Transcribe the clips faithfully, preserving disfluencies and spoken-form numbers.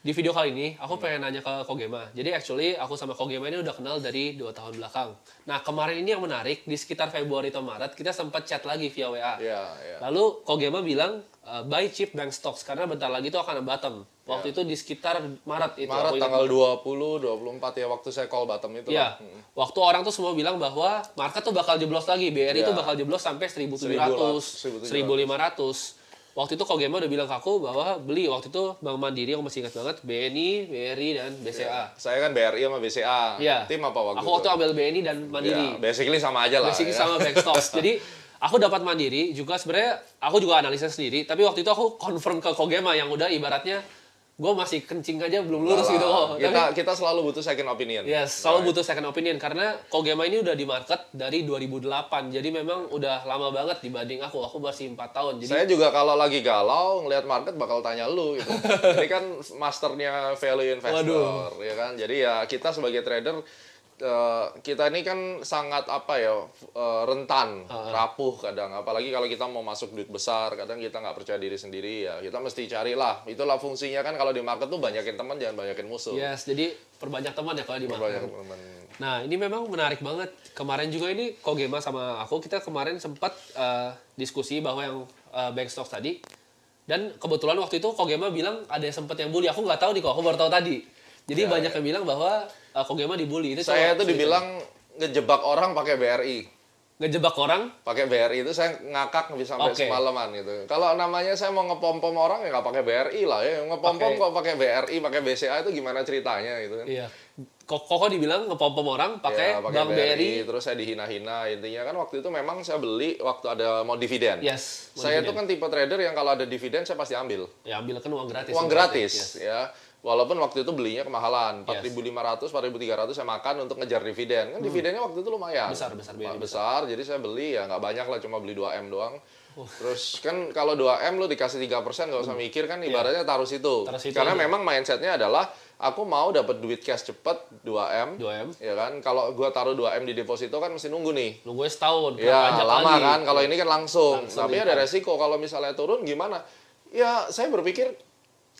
Di video kali ini, aku pengen nanya ke Kogema. Jadi actually, aku sama Kogema ini udah kenal dari dua tahun belakang. Nah, kemarin ini yang menarik, di sekitar Februari atau Maret, kita sempat chat lagi via W A. Yeah, yeah. Lalu, Kogema bilang, uh, buy cheap bank stocks, karena bentar lagi itu akan bottom. Waktu yeah. itu di sekitar Maret. Itu Maret tanggal dua puluh, dua puluh empat ya, waktu saya call bottom itu. Yeah. Hmm. Waktu orang tuh semua bilang bahwa, market tuh bakal jeblos lagi, B R I yeah. tuh bakal jeblos sampai seribu tujuh ratus, seribu lima ratus. Waktu itu Kogema udah bilang ke aku bahwa beli. Waktu itu Bank Mandiri, aku masih ingat banget, B N I, B R I, dan B C A. Ya, saya kan B R I sama B C A, ya. Tim apa waktu aku itu? Aku waktu ambil B N I dan Mandiri. Ya, basically sama aja lah. Basically ya. Sama bank stocks. Jadi aku dapat Mandiri juga sebenarnya, aku juga analisa sendiri. Tapi waktu itu aku confirm ke Kogema yang udah ibaratnya, gue masih kencing aja belum lurus Lala. gitu kok. Oh. Kita, kita selalu butuh second opinion. Yes, selalu right. butuh second opinion. Karena Kogema ini udah di market dari dua ribu delapan. Jadi memang udah lama banget dibanding aku. Aku masih empat tahun. Jadi, saya juga kalau lagi galau ngelihat market bakal tanya lu gitu. Ini kan masternya value investor. Waduh. Ya kan? Jadi ya kita sebagai trader, uh, kita ini kan sangat apa ya, uh, rentan, uh-huh. rapuh kadang. Apalagi kalau kita mau masuk duit besar, kadang kita nggak percaya diri sendiri ya. Kita mesti carilah. Itulah fungsinya kan kalau di market tuh banyakin teman, jangan banyakin musuh. Yes, jadi perbanyak teman ya kalau di market. Teman. Nah, ini memang menarik banget. Kemarin juga ini Kogema sama aku, kita kemarin sempat uh, diskusi bahwa yang uh, bank stocks tadi. Dan kebetulan waktu itu Kogema bilang ada yang sempat yang bully. Aku nggak tahu nih kok, aku baru tahu tadi. Jadi ya, banyak ya. yang bilang bahwa uh, Kogema dibully. Itu saya itu dibilang ngejebak orang pakai B R I. Ngejebak orang? Pakai B R I itu saya ngakak bisa sampai okay. semalaman gitu. Kalau namanya saya mau ngepom-pom orang ya nggak pakai B R I lah ya. Ngepom-pom okay. kok pakai B R I, pakai B C A itu gimana ceritanya gitu kan. Iya. Kok kok dibilang ngepom-pom orang pakai ya, bank B R I. B R I terus saya dihina-hina. Intinya kan waktu itu memang saya beli waktu ada mau dividen. Yes. Mau saya dividen. Itu kan tipe trader yang kalau ada dividen saya pasti ambil. Ya ambil kan uang gratis. Uang gratis, gratis ya. ya. Walaupun waktu itu belinya kemahalan, empat ribu lima ratus, empat ribu tiga ratus saya makan untuk ngejar dividen. Kan hmm. dividennya waktu itu lumayan. Besar, besar. Besar, besar, jadi saya beli ya nggak banyak lah, cuma beli dua M doang. Uh. Terus kan kalau dua M lu dikasih tiga persen nggak usah mikir kan, ibaratnya taruh situ. Taruh situ Karena aja. Memang mindsetnya adalah, aku mau dapat duit cash cepet, dua M. dua M. Ya kan, kalau gua taruh dua M di deposito kan mesti nunggu nih. Nunggu setahun. Ya, lama lagi. Kan, kalau ini kan langsung. langsung Tapi ada resiko, kalau misalnya turun gimana? Ya, saya berpikir,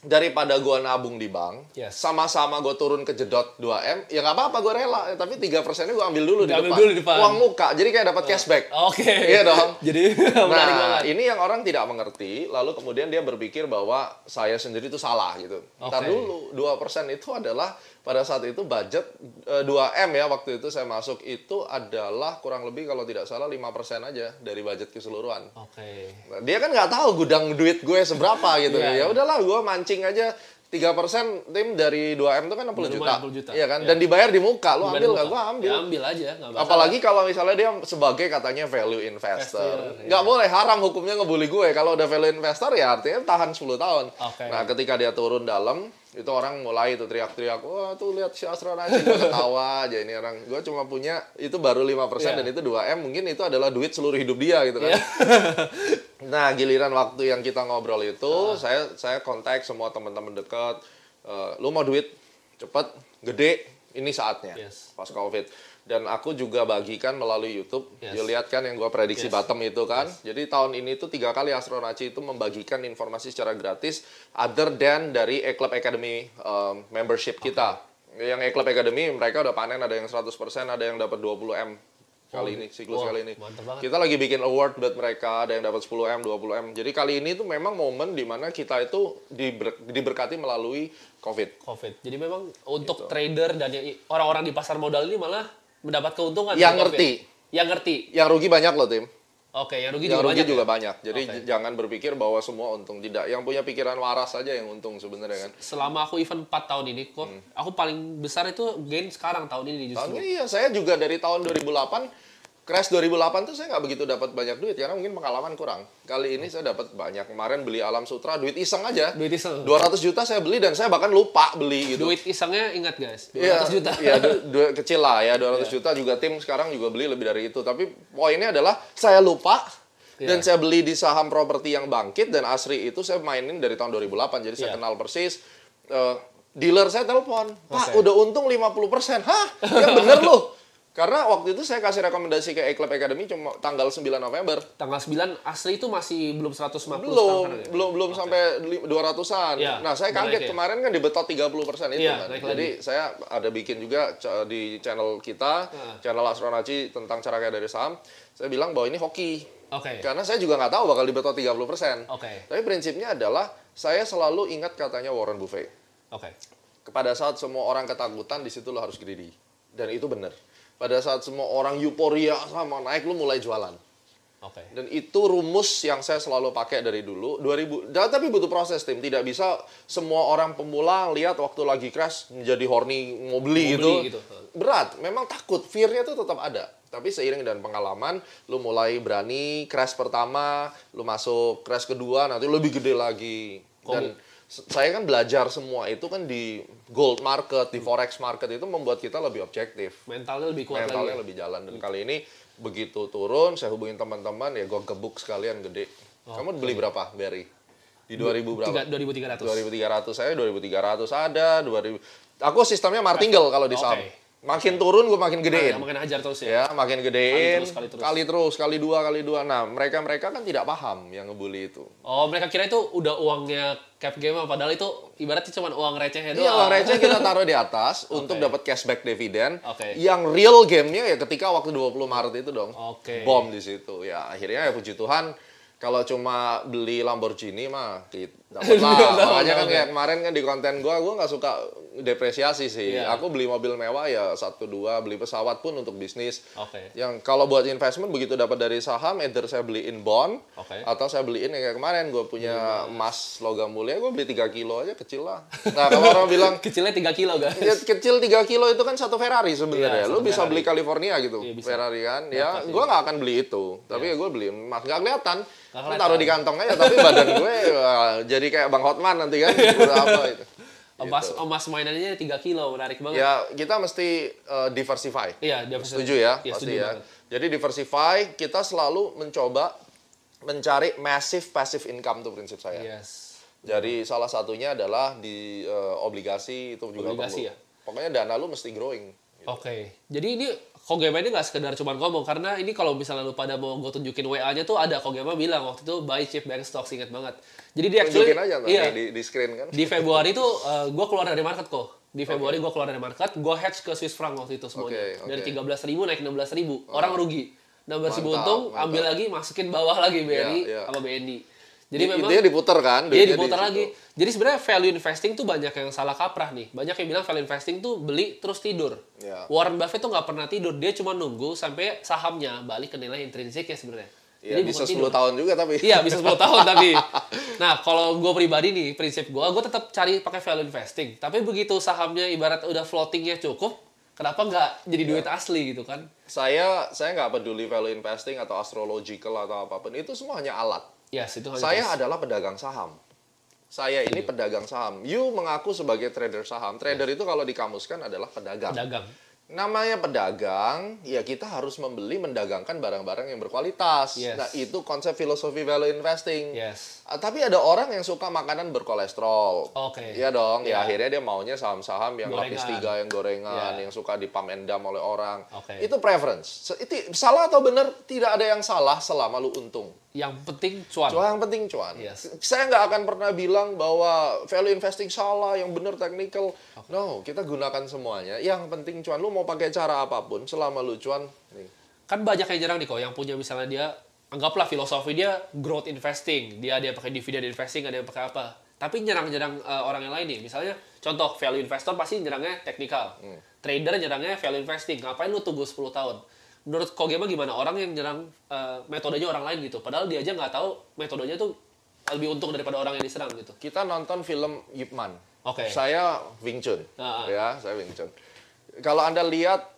daripada gua nabung di bank, yes. sama-sama gua turun ke jedot dua M, ya nggak apa-apa gua rela, tapi tiga persennya gua ambil dulu, di, ambil depan. dulu di depan. Uang muka, jadi kayak dapat cashback. Oke. Okay. Iya dong. Jadi nah, ini yang orang tidak mengerti, lalu kemudian dia berpikir bahwa saya sendiri itu salah gitu. Okay. Ntar dulu, dua persen itu adalah pada saat itu budget e, dua M ya, waktu itu saya masuk itu adalah kurang lebih kalau tidak salah lima persen aja dari budget keseluruhan. Oke. Okay. Nah, dia kan nggak tahu gudang duit gue seberapa gitu. yeah. Ya udahlah gua mancing aja tiga persen tim dari dua M itu kan enam puluh juta. Iya kan? Ya. Dan dibayar di muka. Lu dibayar ambil enggak? Gua ambil. Ya, ambil aja, apalagi kalau misalnya dia sebagai katanya value investor. Enggak ya. Boleh, haram hukumnya ngebully gue. Kalau udah value investor ya artinya tahan sepuluh tahun. Okay. Nah, ketika dia turun dalam, itu orang mulai itu teriak-teriak, "Wah, tuh lihat si Asrana," ketawa aja ini orang. Gue cuma punya itu baru lima persen yeah. dan itu dua M, mungkin itu adalah duit seluruh hidup dia gitu kan. Yeah. Nah, giliran waktu yang kita ngobrol itu, ah. saya saya kontak semua teman-teman dekat. Uh, lu mau duit cepet, gede, ini saatnya. Yes. Pas COVID. Dan aku juga bagikan melalui YouTube. Yes. You lihat kan yang gua prediksi yes. bottom itu kan. Yes. Jadi tahun ini tuh tiga kali Astronacci itu membagikan informasi secara gratis other than dari E-Club Academy um, membership kita. Okay. Yang E-Club Academy mereka udah panen, ada yang seratus persen, ada yang dapat dua puluh M. Kali oh, ini, siklus wow, kali ini. Kita lagi bikin award buat mereka, ada yang dapat sepuluh M, dua puluh M. Jadi kali ini tuh memang momen dimana kita itu diber, diberkati melalui COVID. COVID. Jadi memang untuk gitu. Trader dan orang-orang di pasar modal ini malah mendapat keuntungan. Yang ngerti. COVID. Yang ngerti. Yang rugi banyak loh, Tim. Oke, okay, yang rugi yang juga, rugi banyak, juga ya? banyak. Jadi okay. jangan berpikir bahwa semua untung. Tidak, yang punya pikiran waras aja yang untung sebenarnya kan. Selama aku event empat tahun ini kok, hmm. aku paling besar itu gain sekarang tahun ini justru. Tahun, iya, saya juga dari tahun dua ribu delapan crash dua ribu delapan tuh saya nggak begitu dapat banyak duit karena mungkin pengalaman kurang. Kali ini saya dapat banyak. Kemarin beli Alam Sutra duit iseng aja. Duit iseng. dua ratus juta saya beli dan saya bahkan lupa beli gitu. Duit isengnya ingat guys. dua ratus juta. Iya, du- kecil lah ya dua ratus yeah. juta juga tim sekarang juga beli lebih dari itu. Tapi poinnya adalah saya lupa yeah. dan saya beli di saham properti yang bangkit dan Asri itu saya mainin dari tahun dua ribu delapan. Jadi saya yeah. kenal persis. Uh, dealer saya telepon, "Pak, okay. udah untung lima puluh persen." Hah? Ya bener loh. Karena waktu itu saya kasih rekomendasi ke E-Club Academy cuma tanggal sembilan November. Tanggal sembilan asli itu masih belum seratus lima puluh. Belum, belum, belum okay. sampai dua ratusan. Yeah, nah, saya kaget ya. Kemarin kan dibetot tiga puluh persen itu yeah, kan. Jadi lagi. Saya ada bikin juga di channel kita, uh. channel Astronacci tentang cara kaya dari saham. Saya bilang bahwa ini hoki. Okay. Karena saya juga nggak tahu bakal dibetot tiga puluh persen. Okay. Tapi prinsipnya adalah saya selalu ingat katanya Warren Buffett. Okay. Pada saat semua orang ketakutan, di situ lo harus greedy. Dan itu benar. Pada saat semua orang euforia sama naik, lu mulai jualan. Okay. Dan itu rumus yang saya selalu pakai dari dulu. dua ribu, dan, tapi butuh proses, tim. Tidak bisa semua orang pemula lihat waktu lagi crash menjadi horny, mau beli, mau gitu. beli gitu. Berat, memang takut. Fear-nya tuh tetap ada. Tapi seiring dengan pengalaman, lu mulai berani, crash pertama, lu masuk crash kedua, nanti lu lebih gede lagi. Dan saya kan belajar semua itu kan di gold market, di forex market, itu membuat kita lebih objektif. Mentalnya lebih kuat Mentalnya lagi. Mentalnya lebih jalan. Dan kali ini begitu turun, saya hubungin teman-teman, ya gue gebuk sekalian gede. Oh, kamu beli okay. berapa, Barry? Di dua ribu berapa? dua ribu tiga ratus. dua ribu tiga ratus. Saya dua ribu tiga ratus ada, dua ribu. Aku sistemnya martingale kalau di saham. Okay. Makin turun, gue makin gedein. Nah, makin hajar terus ya? Ya, makin gedein. Kali terus, kali terus. Kali terus, kali dua, kali dua. Nah, mereka-mereka kan tidak paham yang ngebully itu. Oh, mereka kira itu udah uangnya cap game, padahal itu ibaratnya cuma uang recehnya doang. Iya, uang receh kita taruh di atas okay. untuk dapat cashback dividen. Okay. Yang real gamenya ya ketika waktu dua puluh Maret itu dong. Okay. Bom di situ. Ya, akhirnya ya puji Tuhan. Kalau cuma beli Lamborghini mah, dapet lah. Makanya kan kayak kemarin kan di konten gue, gue nggak suka depresiasi sih. Yeah. Aku beli mobil mewah ya satu dua, beli pesawat pun untuk bisnis. Okay. Yang kalau buat investment begitu dapat dari saham, either saya beliin bond, okay. atau saya beliin yang kayak kemarin gue punya yeah. emas logam mulia, gue beli tiga kilo aja, kecil lah. Nah kalau orang bilang kecilnya tiga kilo guys. Kecil tiga kilo itu kan satu Ferrari sebenarnya. Yeah, lu bisa Ferrari. Beli California gitu, yeah, Ferrari kan. Ya, ya gue nggak akan beli itu, tapi yeah. ya gue beli emas nggak kelihatan. Lu taruh di kantong aja, tapi badan gue uh, jadi kayak Bang Hotman nanti kan. Apa itu. Emas, gitu. Emas mainannya tiga kilo, menarik banget. Ya, kita mesti uh, diversify. Iya, diversify. Setuju ya? Ya pasti ya. Banget. Jadi diversify, kita selalu mencoba mencari massive passive income, itu prinsip saya. Yes. Jadi salah satunya adalah di uh, obligasi, itu juga obligasi, perlu. Ya? Pokoknya dana lu mesti growing. Gitu. Oke. Okay. Jadi ini Kogema ini nggak sekedar cuma ngomong, karena ini kalau misalnya lu pada mau gue tunjukin W A-nya tuh ada. Kogema bilang waktu itu buy cheap bank stocks, inget banget. Jadi dia actually, aja, iya, di, di screen kan. Di Februari tuh uh, gue keluar dari market kok. Di Februari okay. gue keluar dari market, gue hedge ke Swiss franc waktu itu semuanya. Okay, okay. Dari tiga belas ribu naik enam belas ribu, orang rugi. enam belas ribu untung, ambil mantap. Lagi, masukin bawah lagi B R I yeah, yeah. sama B N I. Jadi di, memang dia diputar kan, dia diputar di lagi. Situ. Jadi sebenarnya value investing tuh banyak yang salah kaprah nih. Banyak yang bilang value investing tuh beli terus tidur. Yeah. Warren Buffett tuh nggak pernah tidur, dia cuma nunggu sampai sahamnya balik ke nilai intrinsiknya sebenarnya. Yeah, jadi bisa sepuluh tahun juga tapi. Iya, bisa sepuluh tahun tapi. Nah, kalau gue pribadi nih, prinsip gue, gue tetap cari pakai value investing. Tapi begitu sahamnya ibarat udah floatingnya cukup, kenapa nggak jadi duit yeah. asli gitu kan? Saya saya nggak peduli value investing atau astrological atau apapun, itu semua hanya alat. Yes, itu saya adalah pedagang saham. Saya ini pedagang saham. You mengaku sebagai trader saham. Trader yes. itu kalau dikamuskan adalah pedagang. Pedagang. Namanya pedagang, ya kita harus membeli, mendagangkan barang-barang yang berkualitas. Yes. Nah, itu konsep filosofi value investing. Yes. Tapi ada orang yang suka makanan berkolesterol. Oke. Okay. Iya dong. Yeah. Ya akhirnya dia maunya saham-saham yang lapis tiga, yang gorengan, yeah. yang suka dipump and dump oleh orang. Okay. Itu preference. Itu salah atau benar? Tidak ada yang salah selama lu untung. Yang penting cuan. Cuan yang penting cuan. Yes. Saya nggak akan pernah bilang bahwa value investing salah, yang benar technical. Okay. No, kita gunakan semuanya. Yang penting cuan. Lu mau pakai cara apapun, selama lu cuan. Nih. Kan banyak yang jarang nih kok, yang punya misalnya dia, anggaplah filosofi dia growth investing. Dia ada yang pakai dividend investing, ada yang pakai apa. Tapi nyerang-nyerang uh, orang yang lain nih. Misalnya, contoh value investor pasti nyerangnya technical. Hmm. Trader nyerangnya value investing. Ngapain lu tunggu sepuluh tahun? Menurut Kogema gimana orang yang nyerang uh, metodenya orang lain gitu, padahal dia aja nggak tahu metodenya tuh lebih untung daripada orang yang diserang gitu. Kita nonton film Ip Man. Oke. Okay. Saya Wing Chun. Uh-huh. Ya, saya Wing Chun. Kalau Anda lihat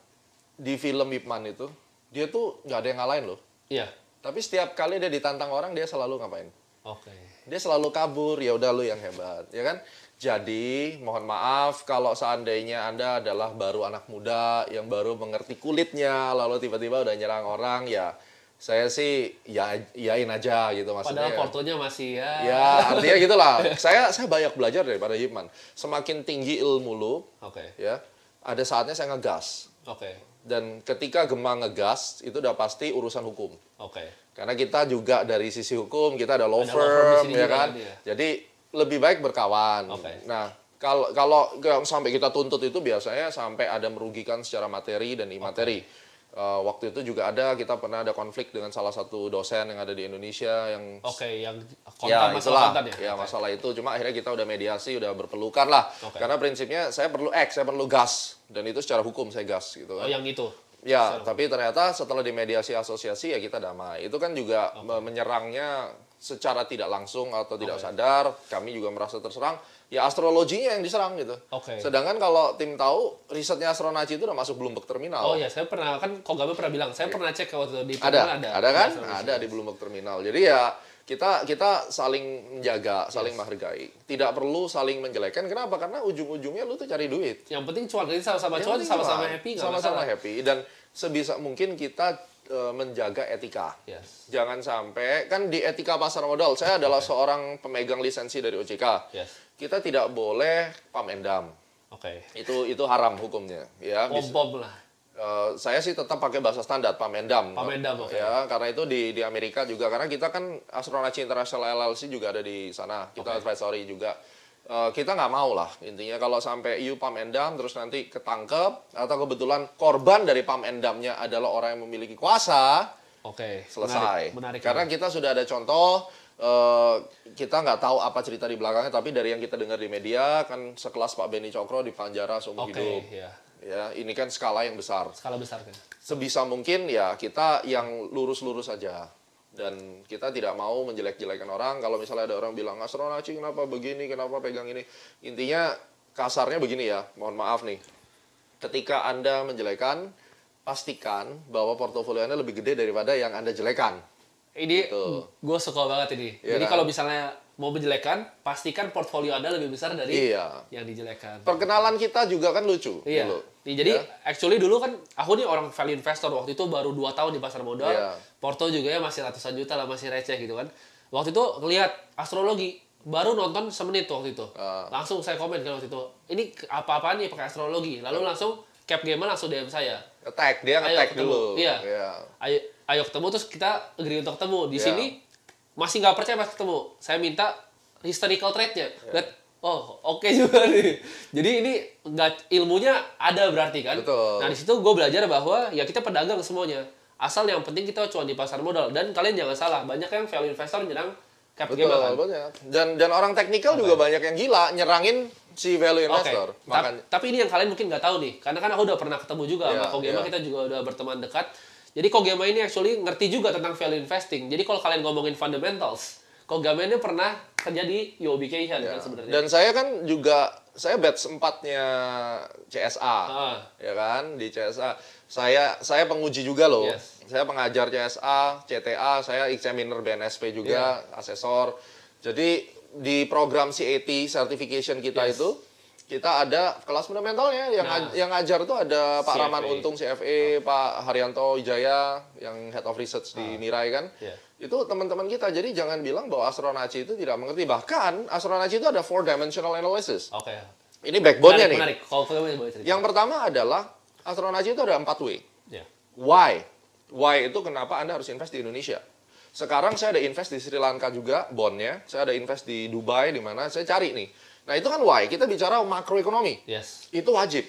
di film Ip Man itu, dia tuh nggak ada yang ngalahin loh. Iya. Yeah. Tapi setiap kali dia ditantang orang, dia selalu ngapain? Oke. Okay. Dia selalu kabur. Ya udah lu yang hebat, ya kan? Jadi, mohon maaf kalau seandainya Anda adalah baru anak muda yang baru mengerti kulitnya, lalu tiba-tiba udah nyerang orang, ya saya sih ya yain aja gitu maksudnya. Padahal portonya masih ya. Ya, artinya gitulah. saya saya banyak belajar daripada Ip Man. Semakin tinggi ilmu lu, oke. Okay. Ya, ada saatnya saya ngegas. Oke. Okay. Dan ketika Gema ngegas, itu udah pasti urusan hukum. Oke. Okay. Karena kita juga dari sisi hukum, kita ada law ada firm, ya kan? Dia. Jadi lebih baik berkawan. Okay. Nah, kalau kalau sampai kita tuntut itu biasanya sampai ada merugikan secara materi dan imateri. Okay. Uh, waktu itu juga ada, kita pernah ada konflik dengan salah satu dosen yang ada di Indonesia yang... Oke, okay, yang konten ya, masalah konten ya? Ya, okay. Masalah itu. Cuma akhirnya kita udah mediasi, udah berpelukan lah. Okay. Karena prinsipnya saya perlu X, saya perlu gas. Dan itu secara hukum saya gas gitu kan. Oh, yang itu? Ya, secara tapi hukum. Ternyata setelah dimediasi asosiasi ya kita damai. Itu kan juga okay. menyerangnya secara tidak langsung atau tidak okay. sadar. Kami juga merasa terserang. Ya astrologinya yang diserang gitu. Okay. Sedangkan kalau tim tahu risetnya Astronacci itu udah masuk Bloomberg Terminal. Oh iya, saya pernah kan Kogema pernah bilang, saya yeah. pernah cek waktu di terminal ada. Ada, ada kan? Nah, ada di Bloomberg Terminal. Jadi ya kita kita saling menjaga, saling yes. menghargai. Tidak perlu saling menjelekkan. Kenapa? Karena ujung-ujungnya lu tuh cari duit. Yang penting cuan, jadi sama-sama cuan, sama-sama happy, sama-sama happy dan sebisa mungkin kita uh, menjaga etika. Yes. Jangan sampai kan di etika pasar modal, saya adalah okay. seorang pemegang lisensi dari O J K. Yes. Kita tidak boleh pam and dump. Oke. Okay. Itu itu haram hukumnya, ya. Pom-pom lah. Uh, saya sih tetap pakai bahasa standar pam and dump. Pam and dump, oke. Okay. Ya, karena itu di di Amerika juga karena kita kan Astronacci International L L C juga ada di sana. Kita okay. advisory juga. Uh, kita nggak mau lah intinya kalau sampai you pam and dump terus nanti ketangkep atau kebetulan korban dari pam and dump-nya adalah orang yang memiliki kuasa. Oke. Okay. Selesai. Menarik, menarik. Karena kita sudah ada contoh. Uh, kita nggak tahu apa cerita di belakangnya, tapi dari yang kita dengar di media kan sekelas Pak Beni Cokro di penjara seumur okay, hidup. Iya. Ya, ini kan skala yang besar. Skala besar kan. Sebisa mungkin ya kita yang lurus-lurus aja dan kita tidak mau menjelek-jelekan orang. Kalau misalnya ada orang bilang Astronacci kenapa begini, kenapa pegang ini, intinya kasarnya begini ya. Mohon maaf nih. Ketika Anda menjelekan, pastikan bahwa portofolio Anda lebih gede daripada yang Anda jelekan. Ini gitu. Gue suka banget ini. Ya, jadi kan? Kalau misalnya mau menjelekan, pastikan portfolio Anda lebih besar dari iya. yang dijelekan. Perkenalan kita juga kan lucu. Iya. Dulu. Jadi ya? Actually dulu kan aku nih orang value investor waktu itu baru dua tahun di pasar modal. Iya. Porto juga ya masih ratusan juta lah, masih receh gitu kan. Waktu itu ngelihat astrologi baru nonton semenit waktu itu. Uh. Langsung saya komen kan waktu itu. Ini apa-apaan nih pakai astrologi? Lalu uh. langsung Kogema langsung D M saya. Attack dia nge-tag dulu. Iya. Yeah. Ayo ayo ketemu, terus kita agree untuk ketemu. Di yeah. sini masih nggak percaya pas ketemu. Saya minta historical trade-nya. Yeah. Oh, oke okay juga nih. Jadi ini nggak ilmunya ada berarti kan? Betul. Nah, di situ gue belajar bahwa ya kita pedagang semuanya. Asal yang penting kita cuan di pasar modal dan kalian jangan salah, banyak yang value investor nyerang Kogema kan. Banyak. Dan dan orang teknikal okay. juga banyak yang gila nyerangin si value investor. Okay. Ta tapi ini yang kalian mungkin nggak tahu nih. Karena kan aku udah pernah ketemu juga yeah, sama Kogema, yeah. kita juga udah berteman dekat. Jadi Kogema ini actually ngerti juga tentang value investing. Jadi kalau kalian ngomongin fundamentals, Kogema ini pernah kerja di U O B Kay Hian yeah. kan sebenarnya. Dan saya kan juga saya batch empatnya C S A. Ah. Ya kan di C S A. Saya saya penguji juga loh. Yes. Saya pengajar C S A, C T A, saya examiner B N S P juga, yeah. asesor. Jadi di program C A T certification kita yes. itu kita ada kelas fundamentalnya yang nah. yang ngajar tuh ada Pak C F A. Raman Untung C F A, oh. Pak Haryanto Ijaya yang head of research oh. di Mirai kan. Yeah. Itu teman-teman kita. Jadi jangan bilang bahwa Astronacci itu tidak mengerti. Bahkan Astronacci itu ada four dimensional analysis. Oke. Okay. Ini backbone-nya nih. Menarik. Yang pertama adalah Astronacci itu ada empat W. Yeah. Why? Why itu kenapa Anda harus invest di Indonesia? Sekarang saya ada invest di Sri Lanka juga, bondnya. Saya ada invest di Dubai, di mana saya cari nih. Nah, itu kan why. Kita bicara makroekonomi. Yes. Itu wajib.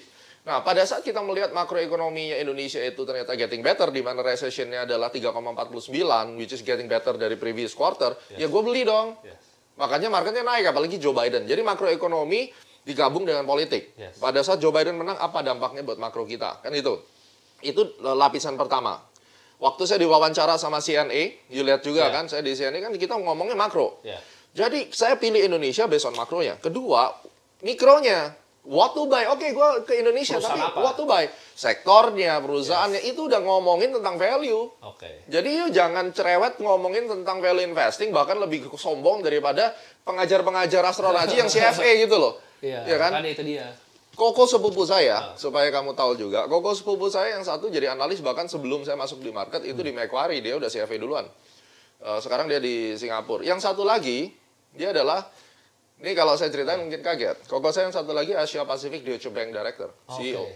Nah, pada saat kita melihat makroekonominya Indonesia itu ternyata getting better, di mana recession-nya adalah tiga koma empat sembilan, which is getting better dari previous quarter, yes. ya gue beli dong. Yes. Makanya marketnya naik, apalagi Joe Biden. Jadi makroekonomi digabung dengan politik. Yes. Pada saat Joe Biden menang, apa dampaknya buat makro kita? Kan itu. Itu lapisan pertama. Waktu saya diwawancara sama C N A, you lihat juga yeah. kan, saya di C N A kan kita ngomongnya makro. Yeah. Jadi saya pilih Indonesia based on makronya. Kedua, mikronya. What to buy? Oke, okay, gue ke Indonesia, perusahaan tapi apa? What to buy? Sektornya, perusahaannya yes. itu udah ngomongin tentang value. Oke. Okay. Jadi yuk jangan cerewet ngomongin tentang value investing, bahkan lebih sombong daripada pengajar-pengajar Astronacci yang C F A gitu loh. Iya, yeah, kan? Kan itu dia. Koko sepupu saya, oh. supaya kamu tahu juga, Koko sepupu saya yang satu jadi analis bahkan sebelum saya masuk di market, itu hmm. di Macquarie, dia udah C F A duluan. Uh, sekarang dia di Singapura. Yang satu lagi, dia adalah, ini kalau saya ceritain mungkin kaget, Koko saya yang satu lagi Asia Pacific Deutsche Bank Director, C E O. Okay.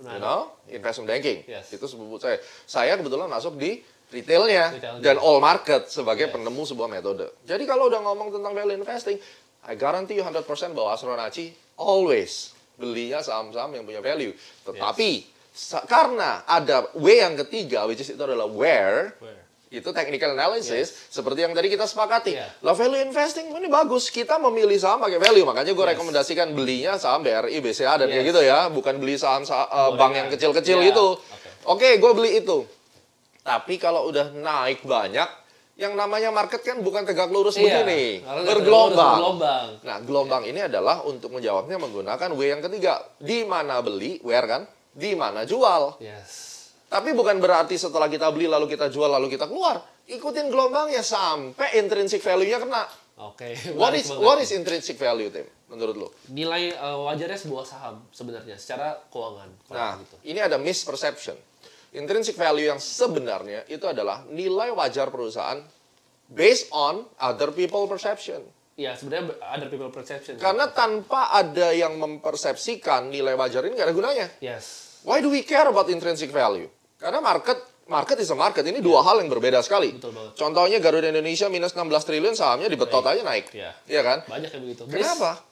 Benar. You know, investment banking. Yes. Itu sebut saya. Saya kebetulan masuk di retailnya, retailnya. Dan all market sebagai yes. penemu sebuah metode. Jadi kalau udah ngomong tentang value investing, I guarantee you one hundred percent bahwa Astronacci always belinya saham-saham yang punya value. Tetapi, yes. karena ada W yang ketiga, which is itu adalah where, where. itu technical analysis, yes. seperti yang tadi kita sepakati. Yeah. Lah value investing ini bagus, kita memilih saham pakai value, makanya gue yes. rekomendasikan belinya saham B R I, B C A, dan yes. kayak gitu ya, bukan beli saham sah uh, bank yang kecil-kecil yeah. itu. Oke, okay. okay, gue beli itu. Tapi kalau udah naik banyak, yang namanya market kan bukan tegak lurus yeah. begini, bergelombang. bergelombang. Nah, gelombang yeah. ini adalah untuk menjawabnya menggunakan W yang ketiga. Di mana beli, where kan, di mana jual. Yes. Tapi bukan berarti setelah kita beli, lalu kita jual, lalu kita keluar. Ikutin gelombangnya sampai intrinsic value-nya kena. Oke. Okay. What is what is intrinsic value, Tim? Menurut lo? Nilai uh, wajarnya sebuah saham sebenarnya, secara keuangan. Nah, gitu. Ini ada misperception. Intrinsic value yang sebenarnya itu adalah nilai wajar perusahaan based on other people perception. Ya, sebenarnya other people perception. Karena ya. tanpa ada yang mempersepsikan nilai wajar ini, nggak ada gunanya. Yes. Why do we care about intrinsic value? Karena market, market is a market. Ini yeah. dua hal yang berbeda sekali. Betul banget. Contohnya Garuda Indonesia minus enam belas triliun, sahamnya dibetot aja naik. Iya yeah. kan? Banyak yang begitu. Kenapa?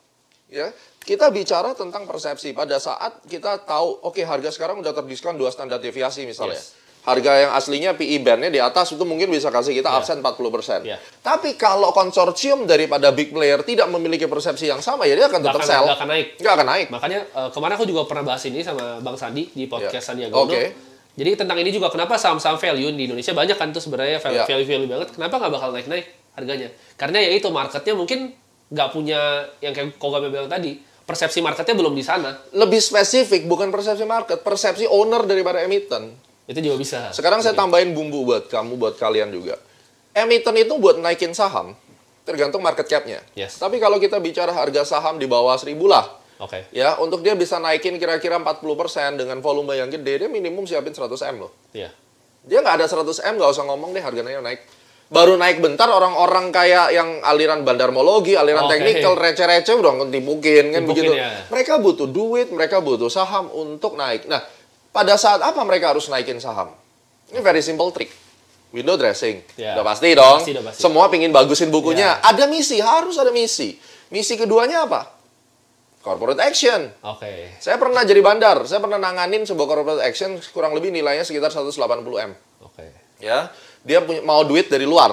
Ya, kita bicara tentang persepsi. Pada saat kita tahu, oke okay, harga sekarang udah terdiskon dua standar deviasi misalnya. Yes. Harga yang aslinya P E band-nya di atas itu mungkin bisa kasih kita yeah. absen empat puluh persen. Yeah. Tapi kalau konsorsium daripada big player tidak memiliki persepsi yang sama, ya dia akan tetap sell. Nggak akan naik. Nggak akan naik. Makanya uh, kemarin aku juga pernah bahas ini sama Bang Sandi di podcast yeah. Sandiaga Uno. Okay. Jadi tentang ini juga, kenapa saham-saham value di Indonesia banyak kan tuh sebenarnya value-value yeah. banget, kenapa nggak bakal naik-naik harganya? Karena ya itu, marketnya mungkin nggak punya, yang kayak Kogema bilang tadi, persepsi marketnya belum di sana. Lebih spesifik, bukan persepsi market, persepsi owner daripada emiten. Itu juga bisa. Sekarang okay. saya tambahin bumbu buat kamu, buat kalian juga. Emiten itu buat naikin saham, tergantung market cap-nya. Yes. Tapi kalau kita bicara harga saham di bawah seribu lah, Oke. Okay. Ya, untuk dia bisa naikin kira-kira empat puluh persen dengan volume yang gede, dia minimum siapin seratus M loh. Iya. Yeah. Dia nggak ada seratus M, nggak usah ngomong deh harganya naik. Baru naik bentar, orang-orang kayak yang aliran bandarmologi, aliran okay. teknikal, receh-receh udah ditipukin, kan begitu. Ya. Mereka butuh duit, mereka butuh saham untuk naik. Nah, pada saat apa mereka harus naikin saham? Ini very simple trick. Window dressing. Yeah. Udah pasti dong. Udah pasti, udah pasti. Semua pingin bagusin bukunya. Yeah. Ada misi, harus ada misi. Misi keduanya apa? Corporate action. Oke. Okay. Saya pernah jadi bandar. Saya pernah nanganin sebuah corporate action kurang lebih nilainya sekitar seratus delapan puluh M. Oke. Okay. Ya, dia punya, mau duit dari luar.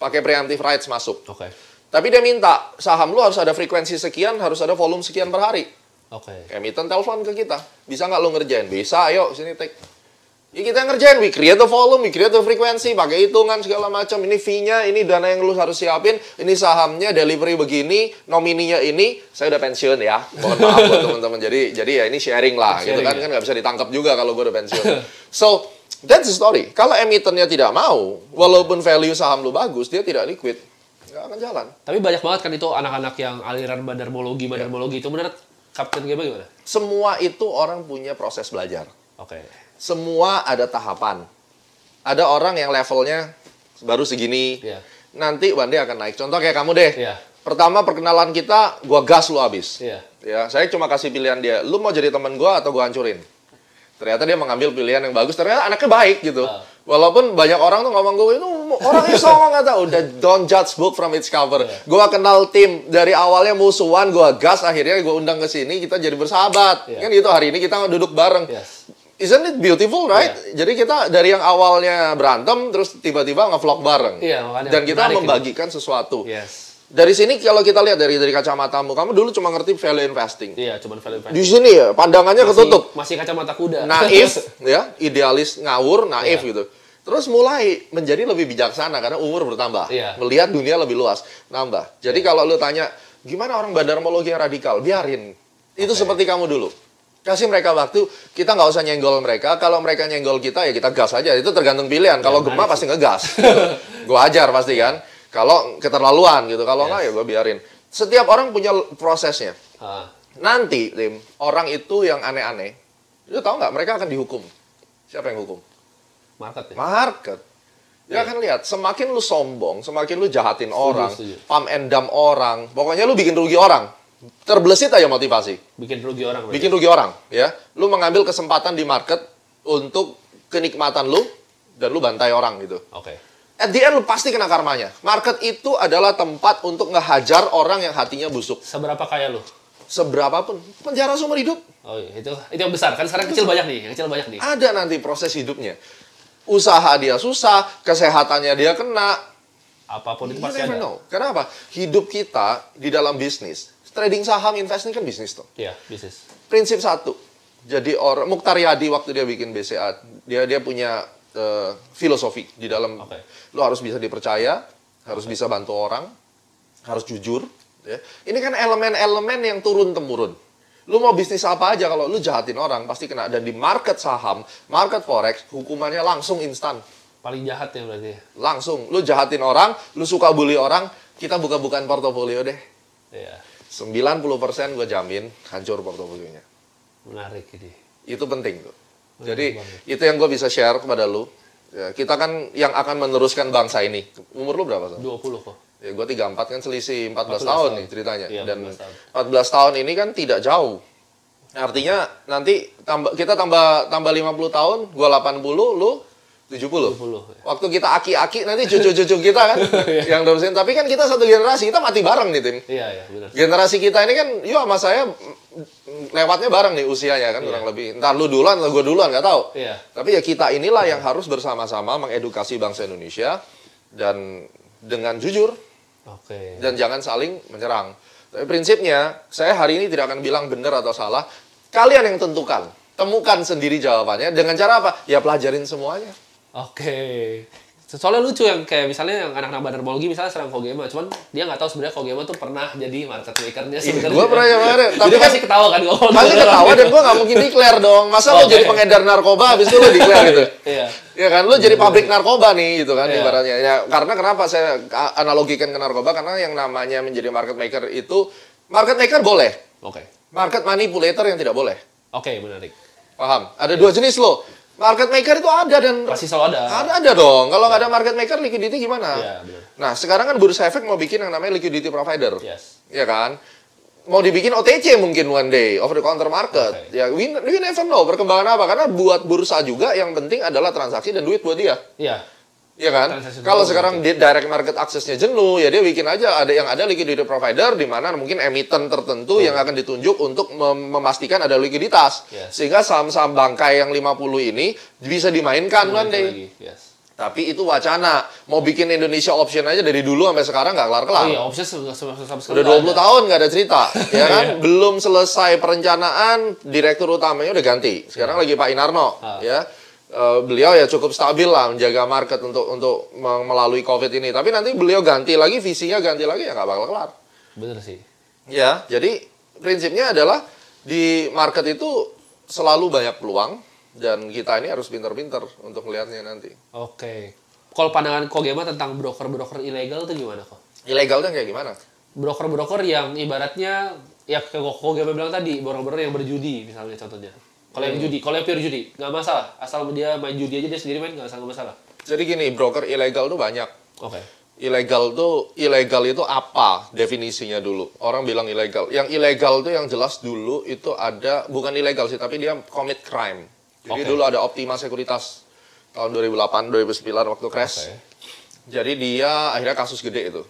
Pakai preemptive rights masuk. Oke. Okay. Tapi dia minta saham lu harus ada frekuensi sekian, harus ada volume sekian per hari. Oke. Okay. Kayak emiten telepon ke kita. Bisa nggak lu ngerjain? Bisa, ayo sini take. Ya kita ngerjain, we create the volume, we create the frequency, pakai hitungan segala macam. Ini fee-nya, ini dana yang lu harus siapin, ini sahamnya, delivery begini, nomininya ini. Saya udah pensiun ya, mohon maaf buat teman-teman. Jadi, jadi ya ini sharing lah, sharing gitu kan, ya. Kan nggak bisa ditangkap juga kalau gue udah pensiun. So, that's the story. Kalau emitternya tidak mau, walaupun value saham lu bagus, dia tidak liquid, nggak akan jalan. Tapi banyak banget kan itu anak-anak yang aliran bandarmologi, bandarmologi. Yeah. Itu benar, Kapten Kogema gimana? Semua itu orang punya proses belajar. Oke. Okay. Semua ada tahapan. Ada orang yang levelnya baru segini. Yeah. Nanti one day akan naik. Contoh kayak kamu deh. Yeah. Pertama perkenalan kita, gua gas lu abis. Yeah. Ya, saya cuma kasih pilihan dia. Lu mau jadi teman gua atau gua hancurin? Ternyata dia mengambil pilihan yang bagus. Ternyata anaknya baik gitu. Uh. Walaupun banyak orang tuh ngomong gue itu orangnya songong atau udah don't judge book from its cover. Yeah. Gua kenal tim dari awalnya musuhan, gua gas, akhirnya gua undang ke sini, kita jadi bersahabat. Yeah. Kan gitu, hari ini kita duduk bareng. Yes. Isn't it beautiful, right? Yeah. Jadi kita dari yang awalnya berantem, terus tiba-tiba nge-vlog bareng. Yeah, dan kita membagikan ini. Sesuatu. Yes. Dari sini kalau kita lihat dari dari kacamatamu, kamu dulu cuma ngerti value investing. Iya, yeah, cuma value investing. Di sini ya, pandangannya masih, ketutup. Masih kacamata kuda. Naif, ya, idealis, ngawur, naif yeah. gitu. Terus mulai menjadi lebih bijaksana karena umur bertambah. Yeah. Melihat dunia lebih luas, nambah. Jadi yeah. kalau lu tanya, gimana orang bandarmologi yang radikal? Biarin. Itu okay. seperti kamu dulu. Kasih mereka waktu, kita nggak usah nyenggol mereka. Kalau mereka nyenggol kita, ya kita gas aja. Itu tergantung pilihan. Kalau gema pasti ngegas. Gitu. Gue ajar pasti kan. Kalau keterlaluan gitu. Kalau yes. nggak ya gue biarin. Setiap orang punya prosesnya. Ha. Nanti, Tim, orang itu yang aneh-aneh, lu tau nggak mereka akan dihukum. Siapa yang hukum? Market. Ya? Market. Ya yeah. kan lihat, semakin lu sombong, semakin lu jahatin orang, setuju, setuju. Pump and dump orang. Pokoknya lu bikin rugi orang. terbelesit aja motivasi. Bikin rugi orang. Bikin rugi orang, ya. Lu mengambil kesempatan di market untuk kenikmatan lu, dan lu bantai orang gitu. Oke. Okay. At the end, lu pasti kena karmanya. Market itu adalah tempat untuk ngehajar orang yang hatinya busuk. Seberapa kaya lu? Seberapa pun. Penjara seumur hidup. Oh iya, itu, itu yang besar. Kan sekarang kecil banyak nih. Yang kecil banyak nih. Ada nanti proses hidupnya. Usaha dia susah, kesehatannya dia kena. Apapun itu pasti ada. Know. Kenapa? Hidup kita di dalam bisnis. Trading saham, invest ini kan bisnis tuh. Iya, bisnis. Prinsip satu. Jadi orang, Mukhtar Yadi waktu dia bikin B C A, dia dia punya... Uh, filosofi di dalam okay. Lo harus bisa dipercaya, harus okay. bisa bantu orang, harus jujur ya. Ini kan elemen-elemen yang turun-temurun. Lo mau bisnis apa aja, kalau lo jahatin orang pasti kena. Dan di market saham, market forex, hukumannya langsung instan. Paling jahat ya berarti. Langsung, lo jahatin orang, lo suka bully orang, kita buka-bukaan portofolio deh. yeah. sembilan puluh persen gue jamin hancur portofolionya. Menarik ini. Itu penting tuh. Jadi, itu yang gue bisa share kepada lu. Ya, kita kan yang akan meneruskan bangsa ini. Umur lu berapa? Sam? dua puluh kok. Ya, gue tiga puluh empat kan, selisih empat belas, empat belas tahun, tahun nih ceritanya. Iya, dan empat belas tahun ini kan tidak jauh. Artinya nanti tambah, kita tambah tambah lima puluh tahun, gue delapan puluh, lu tujuh puluh. tujuh puluh ya. Waktu kita aki-aki nanti cucu-cucu kita kan yang terusin. Tapi kan kita satu generasi, kita mati bareng nih Tim. Iya, iya, benar. Generasi kita ini kan, yo sama saya lewatnya bareng nih usianya kan, iya. kurang lebih. Ntar lu duluan, ntar gue duluan, nggak tahu. Iya. Tapi ya kita inilah yang harus bersama-sama mengedukasi bangsa Indonesia dan dengan jujur. Oke. Dan jangan saling menyerang. Tapi prinsipnya, saya hari ini tidak akan bilang benar atau salah. Kalian yang tentukan, temukan sendiri jawabannya. Dengan cara apa? Ya pelajarin semuanya. Oke, okay. Soalnya lucu yang kayak misalnya yang anak-anak bandar Bolgi misalnya serang Kogema, cuman dia nggak tahu sebenarnya Kogema tuh pernah jadi market makernya sebenarnya. Gue pernah kemarin, tapi pasti ketawa kan gue. Pasti ketawa dan gue nggak mungkin declare dong. Masa okay. lo jadi pengedar narkoba, habis itu lo declare gitu. Iya. Iya kan, lo jadi pabrik narkoba nih gitu kan yeah. ibaratnya. Ya, karena kenapa saya analogikan ke narkoba, karena yang namanya menjadi market maker itu market maker boleh. Oke. Okay. Market manipulator yang tidak boleh. Oke, okay, menarik. Paham? Ada yeah. dua jenis lo. Market maker itu ada dan... Pasti selalu ada. Ada-ada dong. Kalau nggak ya. ada market maker, liquidity gimana? Ya, benar. Nah, sekarang kan Bursa Efek mau bikin yang namanya liquidity provider. Yes. Iya kan? Mau dibikin O T C mungkin one day, over the counter market. Okay. Ya, we, we never know perkembangan apa. Karena buat bursa juga yang penting adalah transaksi dan duit buat dia. Iya. Iya kan? Kalau sekarang dia direct market aksesnya jenuh, ya dia bikin aja ada yang ada liquidity provider di mana mungkin emiten tertentu yeah. yang akan ditunjuk untuk mem memastikan ada likuiditas. Yes. Sehingga saham-saham bangkai yang lima puluh ini bisa dimainkan kan deh. Yes. Tapi itu wacana. Mau bikin Indonesia option aja dari dulu sampai sekarang nggak kelar-kelar. Oh iya, option udah dua puluh tahun nggak ada cerita. Ya kan? Belum selesai perencanaan, direktur utamanya udah ganti. Sekarang yeah. lagi Pak Inarno. Ah. Ya. Uh, beliau ya cukup stabil lah menjaga market untuk untuk melalui COVID ini. Tapi nanti beliau ganti lagi, visinya ganti lagi, ya nggak bakal kelar. Bener sih. Ya, jadi prinsipnya adalah di market itu selalu banyak peluang. Dan kita ini harus pinter-pinter untuk melihatnya nanti. Oke. Kalau pandangan Kogema tentang broker-broker ilegal itu gimana kok? Ilegalnya kayak gimana? Broker-broker yang ibaratnya, ya kayak Kogema bilang tadi, broker-broker yang berjudi misalnya contohnya. Kalau yang judi, kalau yang pure judi, nggak masalah. Asal dia main judi aja, dia sendiri main, nggak masalah. Jadi gini, broker ilegal tuh banyak. Oke. Okay. Ilegal tuh, ilegal itu apa definisinya dulu? Orang bilang ilegal. Yang ilegal tuh yang jelas dulu itu ada, bukan ilegal sih, tapi dia commit crime. Jadi okay. dulu ada Optima Sekuritas tahun dua ribu delapan dua ribu sembilan waktu crash. Okay. Jadi dia akhirnya kasus gede itu.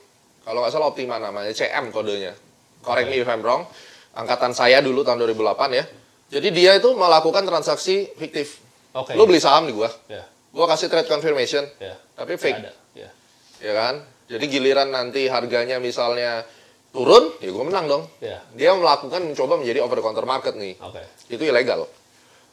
Kalau nggak salah Optima namanya, C M kodenya. Correct okay. me if I'm wrong. Angkatan saya dulu tahun dua ribu delapan ya. Jadi dia itu melakukan transaksi fiktif. Okay. Lu beli saham di gua, yeah. gua kasih trade confirmation, yeah. tapi fake, ada. Yeah. ya kan? Jadi giliran nanti harganya misalnya turun, ya gua menang dong. Yeah. Dia melakukan mencoba menjadi over the counter market nih, okay. itu ilegal.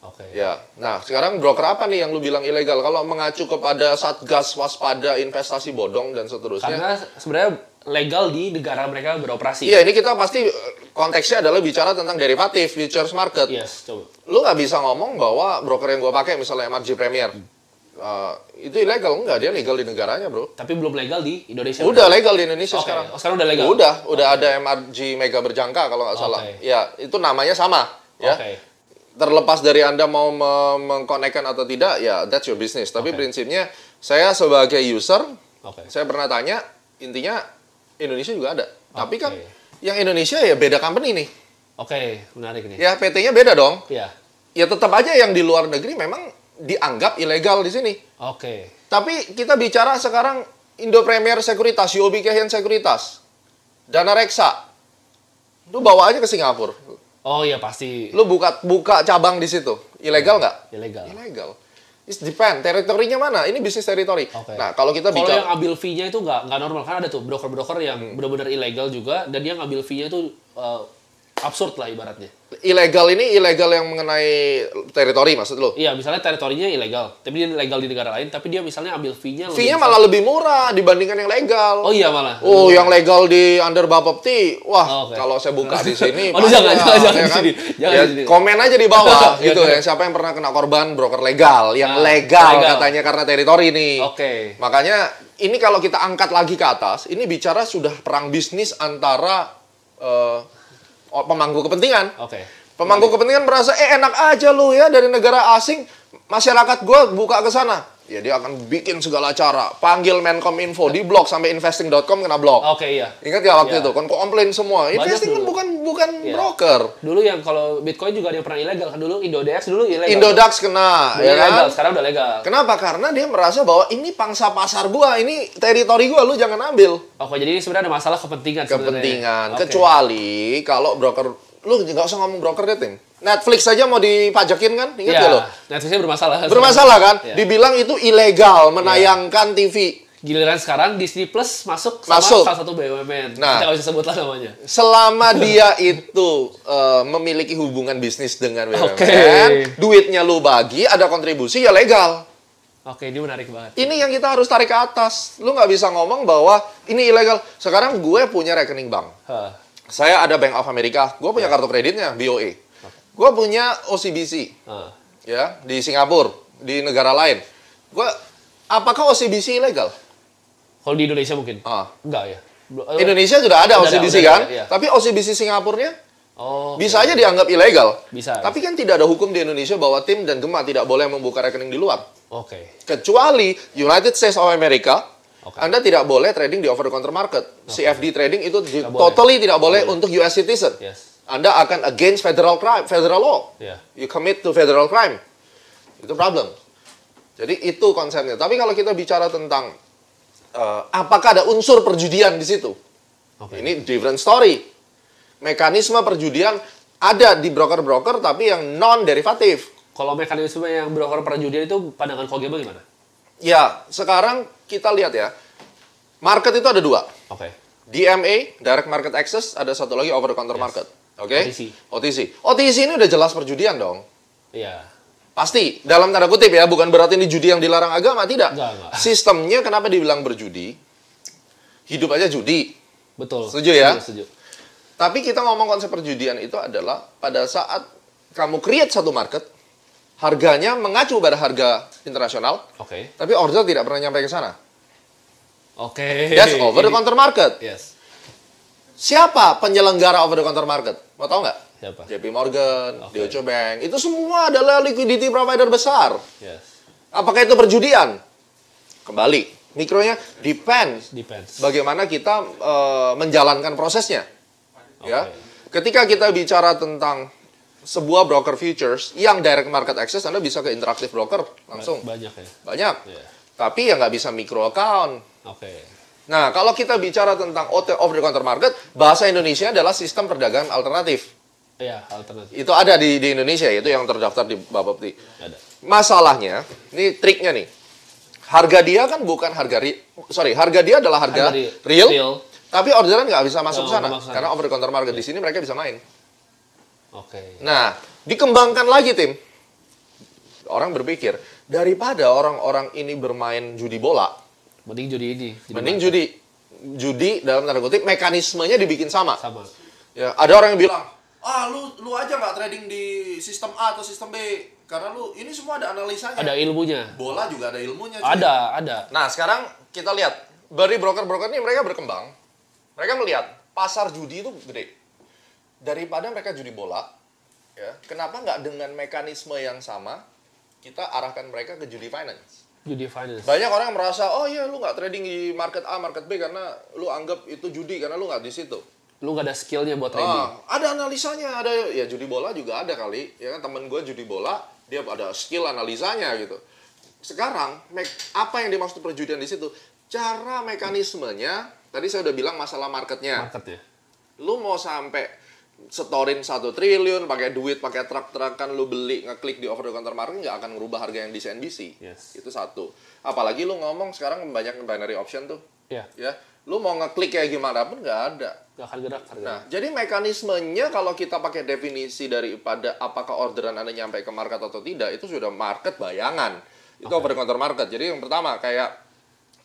Okay. Ya, nah sekarang broker apa nih yang lu bilang ilegal? Kalau mengacu kepada satgas waspada investasi bodong dan seterusnya. Karena sebenarnya legal di negara mereka beroperasi. Iya, ini kita pasti konteksnya adalah bicara tentang derivatif, futures market. Yes, coba. Lu nggak bisa ngomong bahwa broker yang gue pakai, misalnya M R G Premier, hmm. uh, itu ilegal. Enggak, dia legal di negaranya, bro. Tapi belum legal di Indonesia? Udah bro. legal di Indonesia okay. sekarang. Oh, sekarang udah legal? Udah, udah okay. ada M R G Mega Berjangka kalau nggak salah. Okay. Ya, itu namanya sama. Ya. Okay. Terlepas dari Anda mau mengkonekkan atau tidak, ya that's your business. Tapi okay. prinsipnya, saya sebagai user, okay. saya pernah tanya, intinya, Indonesia juga ada, okay. tapi kan Yang Indonesia ya beda company nih. Oke, okay, menarik nih. Ya, P T-nya beda dong. Iya. Ya tetap aja yang di luar negeri memang dianggap ilegal di sini. Oke. Okay. Tapi kita bicara sekarang Indo Premier Sekuritas, U O B Kay Hian Sekuritas, Dana Reksa. Lu bawa aja ke Singapura. Oh iya, pasti. Lu buka buka cabang di situ. Ilegal nggak? Ilegal. Ilegal. It depend, teritorinya mana? Ini bisnis teritori. Okay. Nah, kalau kita bicara... Kalau yang ambil fee-nya itu nggak nggak normal. Kan ada tuh broker-broker yang hmm. benar-benar ilegal juga, dan dia ngambil fee-nya itu uh, absurd lah ibaratnya. Ilegal ini ilegal yang mengenai teritori maksud lo? Iya, misalnya teritorinya ilegal, tapi dia legal di negara lain, tapi dia misalnya ambil fee-nya... Fee-nya malah lebih murah dibandingkan yang legal. Oh iya malah? Oh, hmm. yang legal di under Bappebti, wah, oh, okay. kalau saya buka di sini... Aduh, jangan, jangan, jangan, ya kan? di sini. jangan ya, di sini. Komen aja di bawah, gitu ya. Siapa yang pernah kena korban broker legal, yang nah, legal, legal katanya karena teritori nih. Oke. Okay. Makanya, ini kalau kita angkat lagi ke atas, ini bicara sudah perang bisnis antara... Uh, pemangku kepentingan. Oke. Okay. Pemangku kepentingan merasa, eh enak aja lu ya dari negara asing, masyarakat gue buka ke sana. Ya dia akan bikin segala cara. Panggil Menkominfo, di blok sampai investing dot com kena blok. Oke, okay, iya. Ingat ya waktu yeah. itu, kan komplain semua. Banyak investing dulu. kan bukan bukan yeah. broker. Dulu yang kalau Bitcoin juga ada yang pernah ilegal. Dulu Indodax dulu ilegal. Indodax kena. Dulu ya ilegal, kan? Sekarang udah legal. Kenapa? Karena dia merasa bahwa ini pangsa pasar gua, ini teritori gua, lu jangan ambil. Oke, jadi ini sebenarnya ada masalah kepentingan. Kepentingan. Okay. Kecuali kalau broker... Lu nggak usah ngomong broker dating. Netflix saja mau dipajakin kan? Ingat ya, ya lo? Netflixnya bermasalah. Bermasalah kan? Ya. Dibilang itu ilegal menayangkan ya. T V. Giliran sekarang Disney Plus masuk sama masuk. salah satu B U M N. Nah, kita nggak bisa sebutlah namanya. Selama dia itu uh, memiliki hubungan bisnis dengan B U M N, okay. duitnya lu bagi, ada kontribusi, ya legal. Oke, ini menarik banget. Ini yang kita harus tarik ke atas. Lu nggak bisa ngomong bahwa ini ilegal. Sekarang gue punya rekening bank. Huh. Saya ada Bank of America, gue punya yeah. kartu kreditnya, B O A. Gue punya O C B C, uh. ya di Singapura, di negara lain. Gue, apakah O C B C ilegal? Kalau di Indonesia mungkin? Uh. Enggak ya. Indonesia sudah ada udah O C B C ada, kan, ada, ya. Tapi O C B C Singapurnya oh, bisa okay. aja dianggap ilegal. Bisa. Tapi kan tidak ada hukum di Indonesia bahwa Tim dan Gema tidak boleh membuka rekening di luar. Oke. Okay. Kecuali United States of America. Okay. Anda tidak boleh trading di over-the-counter market. Okay. C F D trading itu di, totally boleh. tidak boleh untuk U S citizen. Yes. Anda akan against federal crime, federal law. Yeah. You commit to federal crime. Itu problem. Jadi itu konsepnya. Tapi kalau kita bicara tentang uh, apakah ada unsur perjudian di situ, okay. ini different story. Mekanisme perjudian ada di broker-broker tapi yang non-derivatif. Kalau mekanisme yang broker perjudian itu pandangan Kogema gimana? Ya, sekarang kita lihat ya, market itu ada dua. Oke. Okay. D M A, Direct Market Access, ada satu lagi over the counter yes. market. Oke. Okay? O T C. O T C ini udah jelas perjudian dong. Iya. Pasti. Dalam tanda kutip ya, bukan berarti ini judi yang dilarang agama, tidak. Enggak, enggak. Sistemnya kenapa dibilang berjudi? Hidup aja judi. Betul. Setuju ya? Setuju. Tapi kita ngomong konsep perjudian itu adalah pada saat kamu create satu market, harganya mengacu pada harga internasional, okay. tapi order tidak pernah nyampe ke sana. Oke. Okay. That's over the counter market. Yes. Siapa penyelenggara over the counter market? Mau tahu nggak? Siapa? J P Morgan, okay. Deutsche Bank. Itu semua adalah liquidity provider besar. Yes. Apakah itu perjudian? Kembali, mikronya depends. Depends. Bagaimana kita uh, menjalankan prosesnya? Okay. Ya. Ketika kita bicara tentang sebuah broker futures yang direct market access, Anda bisa ke interaktif broker langsung. Banyak ya? Banyak. Yeah. Tapi ya nggak bisa micro account. Oke. Okay. Nah, kalau kita bicara tentang over-the-counter market, bahasa Indonesia adalah sistem perdagangan alternatif. Iya, yeah, alternatif. Itu ada di, di Indonesia, itu yang terdaftar di Bappebti. Ada. Masalahnya, ini triknya nih. Harga dia kan bukan harga... Sorry, harga dia adalah harga, harga real, real, tapi orderan nggak bisa masuk ke sana. Karena over-the-counter market. Yeah. Di sini mereka bisa main. Oke. Okay. Nah, dikembangkan lagi, Tim. Orang berpikir, daripada orang-orang ini bermain judi bola, mending judi ini. Mending judi. Judi, dalam tanda kutip, mekanismenya dibikin sama. Sama. Ya, ada orang yang bilang, ah, lu lu aja nggak trading di sistem A atau sistem B. Karena lu, ini semua ada analisanya. Ada ilmunya. Bola juga ada ilmunya. Cuy. Ada, ada. Nah, sekarang kita lihat. Dari broker-broker ini, mereka berkembang. Mereka melihat, pasar judi itu gede. Daripada mereka judi bola, ya, kenapa nggak dengan mekanisme yang sama kita arahkan mereka ke judi finance? Judi finance. Banyak orang yang merasa, oh iya lu nggak trading di market A, market B karena lu anggap itu judi karena lu nggak di situ. lu gak ada skillnya buat trading. Ah, ada analisanya, ada ya judi bola juga ada kali, ya kan temen gue judi bola dia ada skill analisanya gitu. Sekarang me- apa yang dimaksud perjudian di situ? Cara mekanismenya, tadi saya udah bilang masalah marketnya. Market ya. Lu mau sampai setorin satu triliun pakai duit pakai truk-trukan lu beli ngeklik di over the counter market nggak akan merubah harga yang di C N B C. Yes. Itu satu. Apalagi lu ngomong sekarang banyak binary option tuh. Iya. Yeah. Ya. Lu mau ngeklik kayak gimana pun nggak ada. Nggak akan gerak harga. Nah, jadi mekanismenya kalau kita pakai definisi daripada apakah orderan Anda nyampe ke market atau tidak, itu sudah market bayangan. Itu okay. Over the counter market. Jadi yang pertama kayak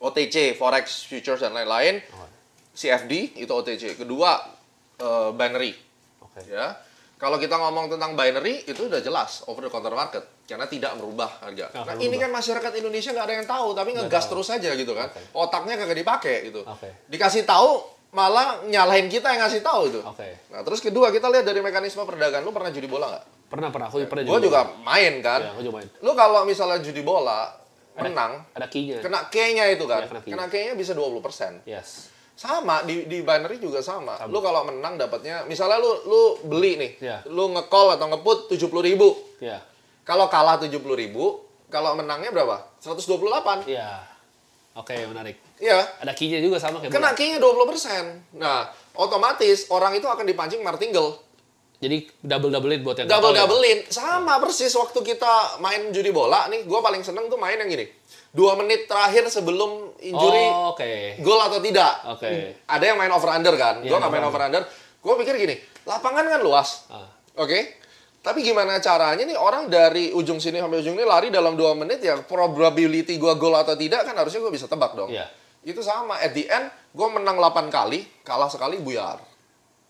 O T C, Forex, Futures, dan lain-lain. Okay. C F D, itu O T C. Kedua, uh, binary. Okay. Ya. Kalau kita ngomong tentang binary, itu udah jelas over the counter market karena tidak merubah harga. Nah, nah ini kan masyarakat Indonesia nggak ada yang tahu, tapi ngegas terus aja gitu kan. Okay. Otaknya kagak dipakai gitu. Okay. Dikasih tahu malah nyalahin kita yang ngasih tahu itu. Okay. Nah terus kedua kita lihat dari mekanisme perdagangan. Lu pernah judi bola nggak? Pernah pernah. Aku ya, pernah. Gue juga bola. Main kan. Ya, juga main. Lu kalau misalnya judi bola ada, menang, ada key-nya. Kena key-nya itu kan. Ya, kena key-nya bisa dua puluh persen. Yes. Sama di di binary juga sama. Sama. Lu kalau menang dapatnya misalnya lu lu beli nih. Yeah. Lu nge-call atau nge-put tujuh puluh ribu. Iya. Yeah. Kalau kalah tujuh puluh ribu, kalau menangnya berapa? seratus dua puluh delapan. Iya. Yeah. Oke, okay, menarik. Iya. Yeah. Ada key-nya juga sama kayak. Kena key-nya dua puluh persen. Nah, otomatis orang itu akan dipancing martingale. Jadi double-doublein buat yang double doublein ya? Sama persis waktu kita main judi bola nih, gua paling seneng tuh main yang gini. Dua menit terakhir sebelum injury, oh, okay. Gol atau tidak. Okay. Ada yang main over under kan? Yeah, gua nggak main over under. Gua pikir gini, lapangan kan luas, ah. Oke? Okay? Tapi gimana caranya nih orang dari ujung sini sampai ujung ini lari dalam dua menit ya probability gua gol atau tidak kan harusnya gua bisa tebak dong. Yeah. Itu sama. At the end, gua menang delapan kali, kalah sekali buyar.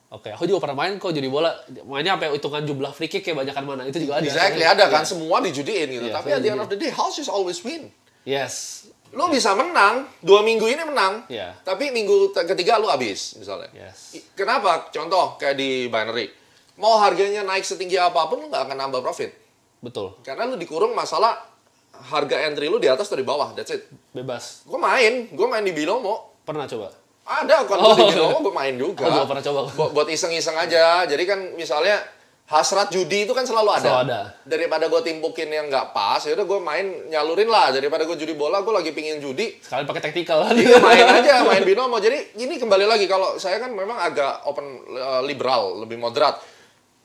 Oke, okay. Aku juga pernah main kok judi bola. Mainnya apa hitungan jumlah free kick kayak banyakan mana. Itu juga ada. Exactly, kan? Ada kan. Yeah. Semua dijudiin gitu. Yeah, tapi at the end of the day, houses always win. Yes. Lu yeah. Bisa menang, dua minggu ini menang. Yeah. Tapi minggu ketiga lu habis misalnya. Yes. Kenapa? Contoh kayak di binary. Mau harganya naik setinggi apapun, lu nggak akan nambah profit. Betul. Karena lu dikurung masalah harga entry lu di atas atau di bawah. That's it. Bebas. Gue main. Gue main di BINOMO. Pernah coba? Ada, kalau oh. Di BINOMO gue main juga. Aku juga pernah coba. Buat iseng-iseng aja. Jadi kan misalnya hasrat judi itu kan selalu ada. Selalu ada. Daripada gue timpukin yang nggak pas, ya udah gue main nyalurin lah. Daripada gue judi bola, gue lagi pingin judi. Sekalian pakai taktikal. Iya, main aja, main BINOMO. Jadi ini kembali lagi, kalau saya kan memang agak open uh, liberal, lebih moderat.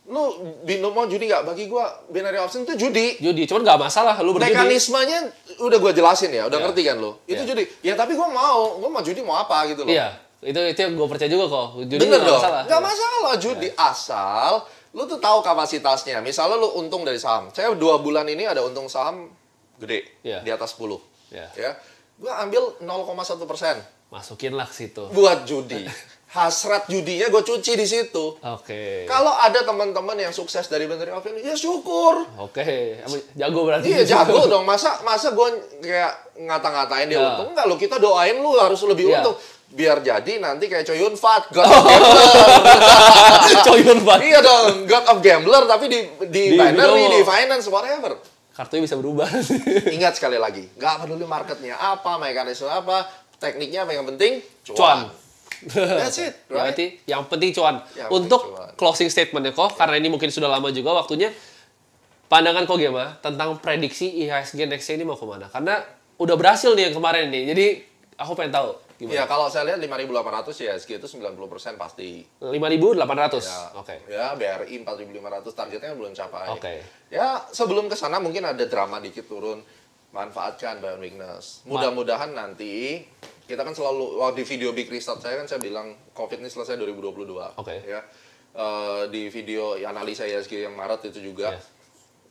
Lu BINOMO judi nggak? Bagi gue binary option itu judi. Judi, cuman nggak masalah. Lu berjudi. Mekanismenya udah gue jelasin ya, udah yeah. Ngerti kan lu? Itu yeah. Judi. Ya tapi gue mau, gue mau judi mau apa gitu loh. Iya. Yeah. Itu itu yang gue percaya juga kok. Judi bener dong, masalah. Gak masalah judi ya. Asal lu tuh tahu kapasitasnya. Misalnya lu untung dari saham. Saya dua bulan ini ada untung saham gede ya. Di atas sepuluh. Ya. Ya. Gue ambil nol koma satu persen. Masukin lah ke situ. Buat judi. Hasrat judinya gue cuci di situ. Oke. Okay. Kalau ada teman-teman yang sukses dari binary option, ya syukur. Oke. Okay. Jago berarti. Iya jago dong. Masa masa gue kayak ngata-ngatain dia ya. Untung nggak lu kita doain lu harus lebih ya. Untung. Biar jadi nanti kayak Choi Yun Fat, God of Gambler. Choi Yun Fat. Iya dong, God of Gambler tapi di di, di binary, di finance, whatever. Kartunya bisa berubah. Ingat sekali lagi, nggak peduli marketnya apa, mekanisme apa, tekniknya apa yang penting, cuan. Cuan. That's it, right? Berarti yang penting cuan. Yang untuk penting cuan. Closing statement-nya kok, yeah. Karena ini mungkin sudah lama juga waktunya, pandangan Kogema tentang prediksi I H S G next year ini mau kemana? Karena udah berhasil nih yang kemarin nih, jadi aku pengen tahu. Iya, kalau saya lihat lima ribu delapan ratus ya, I H S G itu sembilan puluh persen pasti. lima ribu delapan ratus? Ya, oke. Okay. Ya, B R I empat ribu lima ratus, targetnya belum capai. Oke. Okay. Ya, sebelum ke sana mungkin ada drama dikit turun. Manfaatkan buy on weakness. Mudah-mudahan nanti, kita kan selalu, waktu di video Big Restart saya kan saya bilang, COVID ini selesai dua ribu dua puluh dua. Oke. Okay. Ya, uh, di video analisa I H S G yang Maret itu juga. Yes.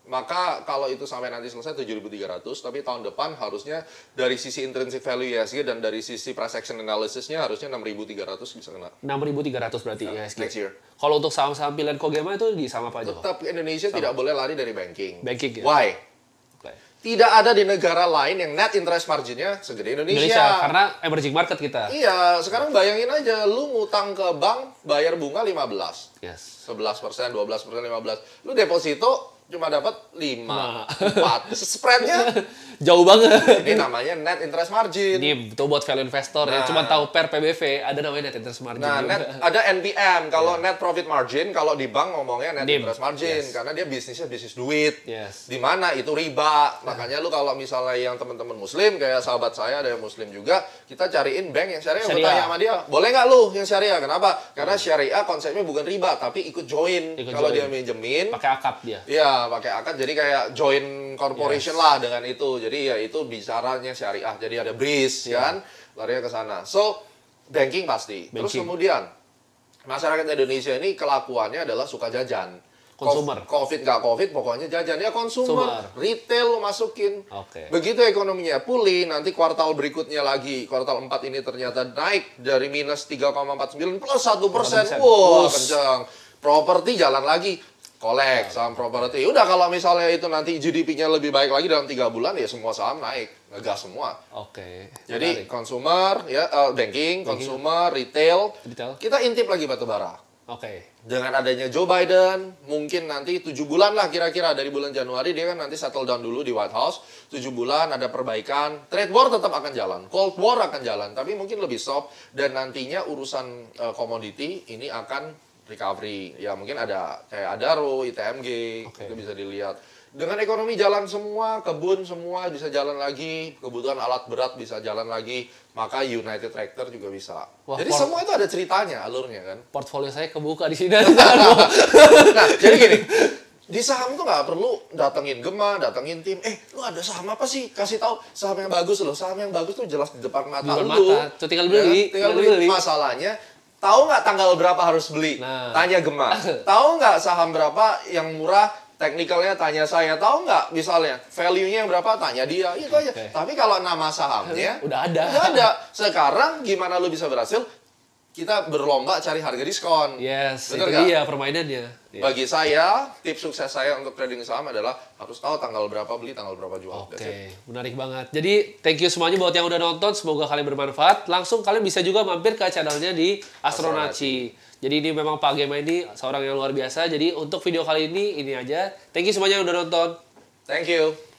Maka kalau itu sampai nanti selesai tujuh ribu tiga ratus, tapi tahun depan harusnya dari sisi intrinsic value I H S G dan dari sisi price action analysis-nya harusnya enam ribu tiga ratus bisa kena. enam ribu tiga ratus berarti nah, I H S G. Next year. Kalau untuk saham-saham pilihan Kogema itu di saham apa aja? Tetap Indonesia sama. Tidak boleh lari dari banking. Banking ya? Why? Okay. Tidak ada di negara lain yang net interest margin-nya segede Indonesia. Indonesia, karena emerging market kita. Iya, sekarang bayangin aja lu ngutang ke bank bayar bunga lima belas. Yes. sebelas persen, dua belas persen, lima belas persen. Lu deposito cuma dapat lima, empat. Spreadnya jauh banget. Ini namanya net interest margin. Ini betul buat value investor nah, ya. Cuma tahu per P B V, ada namanya net interest margin. Nah, net, ada N P M, kalau yeah. net profit margin, kalau di bank ngomongnya net Dim. interest margin. Yes. Karena dia bisnisnya bisnis duit. Yes. Di mana itu riba. Nah. Makanya lu kalau misalnya yang teman-teman muslim, kayak sahabat saya ada yang muslim juga, kita cariin bank yang syariah. Gue tanya sama dia, boleh nggak lu yang syariah? Kenapa? Karena syariah konsepnya bukan riba, tapi ikut join. Kalau dia minjemin, pakai akad dia. Iya. pakai akad, jadi kayak join corporation yes. lah dengan itu. Jadi ya itu bicaranya syariah. Jadi ada bridge yeah. kan, larinya ke sana. So, banking pasti. Banking. Terus kemudian, masyarakat Indonesia ini kelakuannya adalah suka jajan. Konsumer. Covid nggak Covid, pokoknya jajan. Ya konsumer. Retail lo masukin. Okay. Begitu ekonominya pulih, nanti kuartal berikutnya lagi. Kuartal empat ini ternyata naik dari minus tiga koma empat sembilan plus satu persen. Wow, kencang. Properti jalan lagi. Kolek, saham properti. Udah kalau misalnya itu nanti G D P-nya lebih baik lagi dalam tiga bulan, ya semua saham naik. Ngegas semua. Oke. Okay. Jadi, consumer, ya, uh, banking, banking, consumer, retail. retail. Kita intip lagi batubara. Oke. Okay. Dengan adanya Joe Biden, mungkin nanti tujuh bulan lah kira-kira. Dari bulan Januari, dia kan nanti settle down dulu di White House. tujuh bulan, ada perbaikan. Trade war tetap akan jalan. Cold war akan jalan. Tapi mungkin lebih soft. Dan nantinya urusan uh, komoditi ini akan recovery, ya mungkin ada kayak Adaro, I T M G, okay. itu bisa dilihat. Dengan ekonomi jalan semua, kebun semua bisa jalan lagi, kebutuhan alat berat bisa jalan lagi, maka United Tractor juga bisa. Wah, jadi semua itu ada ceritanya, alurnya kan. Portfolio saya kebuka di sini. Nah, jadi gini, di saham tuh nggak perlu datengin Gema, datengin tim. Eh, lu ada saham apa sih? Kasih tahu saham yang bagus loh. Saham yang bagus tuh jelas di depan mata lu. Mata. Tuh tinggal beli. Ya, tinggal beli. beli. Masalahnya, tahu nggak tanggal berapa harus beli? Nah. Tanya Gema. Tahu nggak saham berapa yang murah? Teknikalnya tanya saya. Tahu nggak misalnya value-nya yang berapa? Tanya dia. Itu aja. Okay. Tapi kalau nama sahamnya udah ada. Udah ada. Sekarang gimana lu bisa berhasil? Kita berlomba cari harga diskon. Yes. Bener itu dia permainannya. Yeah. Bagi saya, tips sukses saya untuk trading saham adalah harus tahu tanggal berapa beli, tanggal berapa jual. Oke. Okay. Menarik banget. Jadi thank you semuanya buat yang udah nonton. Semoga kalian bermanfaat. Langsung kalian bisa juga mampir ke channelnya di Astronacci. Astronacci. Jadi ini memang Pak Kogema ini seorang yang luar biasa. Jadi untuk video kali ini, ini aja. Thank you semuanya yang udah nonton. Thank you.